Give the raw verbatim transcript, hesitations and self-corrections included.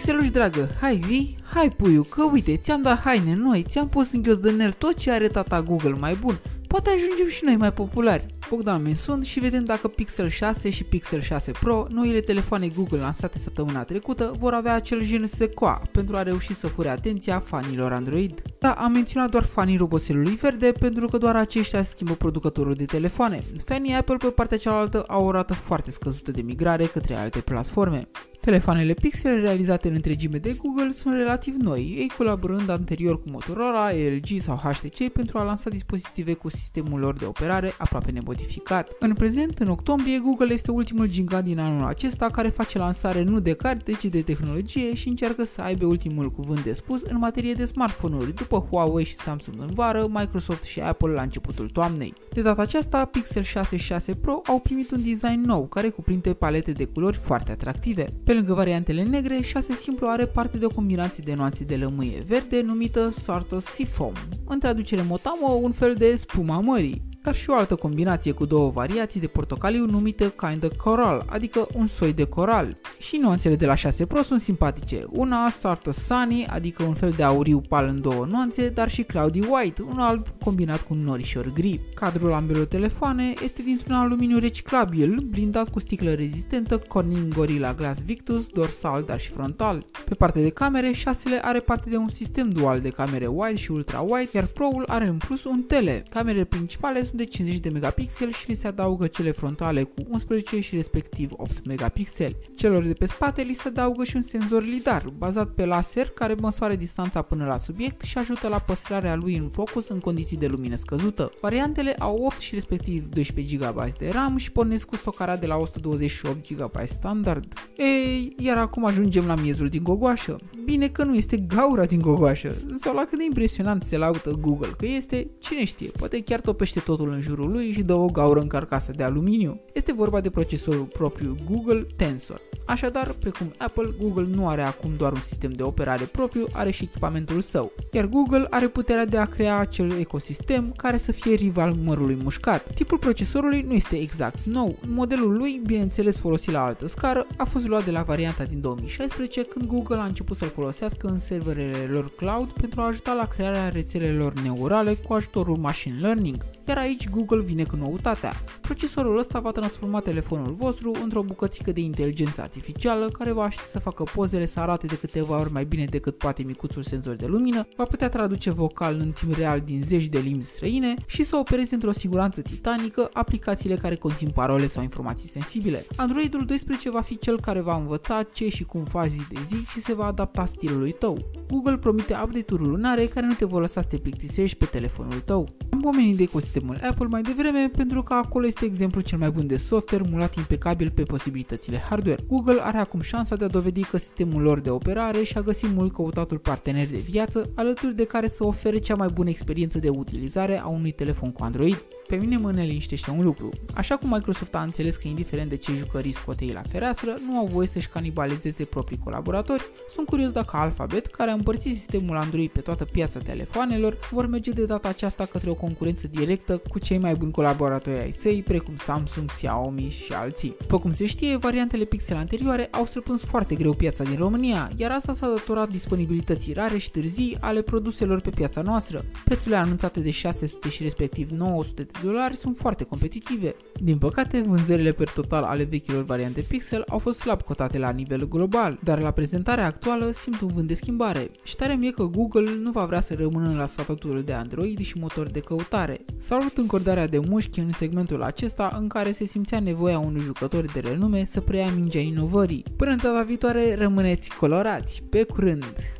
Pixeluși dragă, hai vii, hai puiu, că uite, ți-am dat haine noi, ți-am pus în ghiozd în el tot ce are tata Google mai bun. Poate ajungem și noi mai populari. Bogdan Menci sunt și vedem dacă Pixel șase și Pixel șase Pro, noile telefoane Google lansate săptămâna trecută, vor avea acel gen secoa pentru a reuși să fure atenția fanilor Android. Da, am menționat doar fanii roboțelului verde pentru că doar aceștia schimbă producătorul de telefoane. Fanii Apple pe partea cealaltă au o rată foarte scăzută de migrare către alte platforme. Telefoanele Pixel realizate în întregime de Google sunt relativ noi, ei colaborând anterior cu Motorola, L G sau H T C pentru a lansa dispozitive cu sistemul lor de operare aproape nemodificat. În prezent, în octombrie, Google este ultimul gigant din anul acesta care face lansare nu de carte, ci de tehnologie și încearcă să aibă ultimul cuvânt de spus în materie de smartphone-uri, după Huawei și Samsung în vară, Microsoft și Apple la începutul toamnei. De data aceasta, Pixel șase și șase Pro au primit un design nou care cuprinde palete de culori foarte atractive. Pe lângă variantele negre, șase Pro are parte de o combinație de nuanțe de lămâie verde numită Sartă Seafoam, în traducere motamo, un fel de spuma mării, dar și o altă combinație cu două variații de portocaliu numită Kinda Coral, adică un soi de coral. Și nuanțele de la șase Pro sunt simpatice, una Sartă Sunny, adică un fel de auriu pal în două nuanțe, dar și Cloudy White, un alb combinat cu norișor gri. Cadrul ambelor telefoane este dintr-un aluminiu reciclabil, blindat cu sticlă rezistentă Corning Gorilla Glass Victus, dorsal, dar și frontal. Pe partea de camere, șasele are parte de un sistem dual de camere wide și ultra-wide, iar Pro-ul are în plus un tele. Camerele principale de cincizeci de megapixeli și li se adaugă cele frontale cu unsprezece și respectiv opt megapixeli. Celor de pe spate li se adaugă și un senzor lidar bazat pe laser care măsoară distanța până la subiect și ajută la păstrarea lui în focus în condiții de lumină scăzută. Variantele au opt și respectiv doisprezece gigabyte de RAM și pornesc cu stocarea de la o sută douăzeci și opt gigabyte standard. Ei, iar acum ajungem la miezul din gogoașă. Bine că nu este gaura din gogoașă, sau la cât de impresionant se laută Google că este, cine știe, poate chiar topește tot în jurul lui și dă o gaură în carcasa de aluminiu. Este vorba de procesorul propriu Google Tensor. Așadar, precum Apple, Google nu are acum doar un sistem de operare propriu, are și echipamentul său, iar Google are puterea de a crea acel ecosistem care să fie rival mărului mușcat. Tipul procesorului nu este exact nou, modelul lui, bineînțeles folosit la altă scară, a fost luat de la varianta din două mii șaisprezece când Google a început să-l folosească în serverele lor cloud pentru a ajuta la crearea rețelelor neurale cu ajutorul machine learning, iar aici Google vine cu noutatea. Procesorul ăsta va transforma telefonul vostru într-o bucățică de inteligență artificială care va ști să facă pozele să arate de câteva ori mai bine decât poate micuțul senzor de lumină, va putea traduce vocal în timp real din zeci de limbi străine și să opereze într-o siguranță titanică aplicațiile care conțin parole sau informații sensibile. Androidul doisprezece va fi cel care va învăța ce și cum faci zi de zi și se va adapta stilului tău. Google promite update-uri lunare care nu te vor lăsa să te plictisești pe telefonul tău. Am pomenit de ecosistemul Apple mai devreme pentru că acolo este exemplul cel mai bun de software mulat impecabil pe posibilitățile hardware. Google are acum șansa de a dovedi că sistemul lor de operare și-a găsit mult căutatul partener de viață, alături de care să ofere cea mai bună experiență de utilizare a unui telefon cu Android. Pe mine mă neliniștește un lucru. Așa cum Microsoft a înțeles că indiferent de ce jucării scoate ei la fereastră, nu au voie să-și canibalizeze proprii colaboratori, sunt curios dacă Alphabet, care a împărțit sistemul Android pe toată piața telefoanelor, vor merge de data aceasta către o concurență directă cu cei mai buni colaboratori ai săi, precum Samsung, Xiaomi și alții. După cum se știe, variantele Pixel anterioare au străpuns foarte greu piața din România, iar asta s-a datorat disponibilității rare și târzii ale produselor pe piața noastră. Prețurile anunțate de șase sute și respectiv nouă sute de dolari sunt foarte competitive. Din păcate, vânzările per total ale vechilor variante Pixel au fost slab cotate la nivel global, dar la prezentarea actuală simt un vânt de schimbare și tare mi-e că Google nu va vrea să rămână la statutul de Android și motor de căutare. Salut încordarea de mușchi în segmentul acesta în care se simțea nevoia unui jucător de renume să preia mingea inovării. Până data viitoare, rămâneți colorați! Pe curând!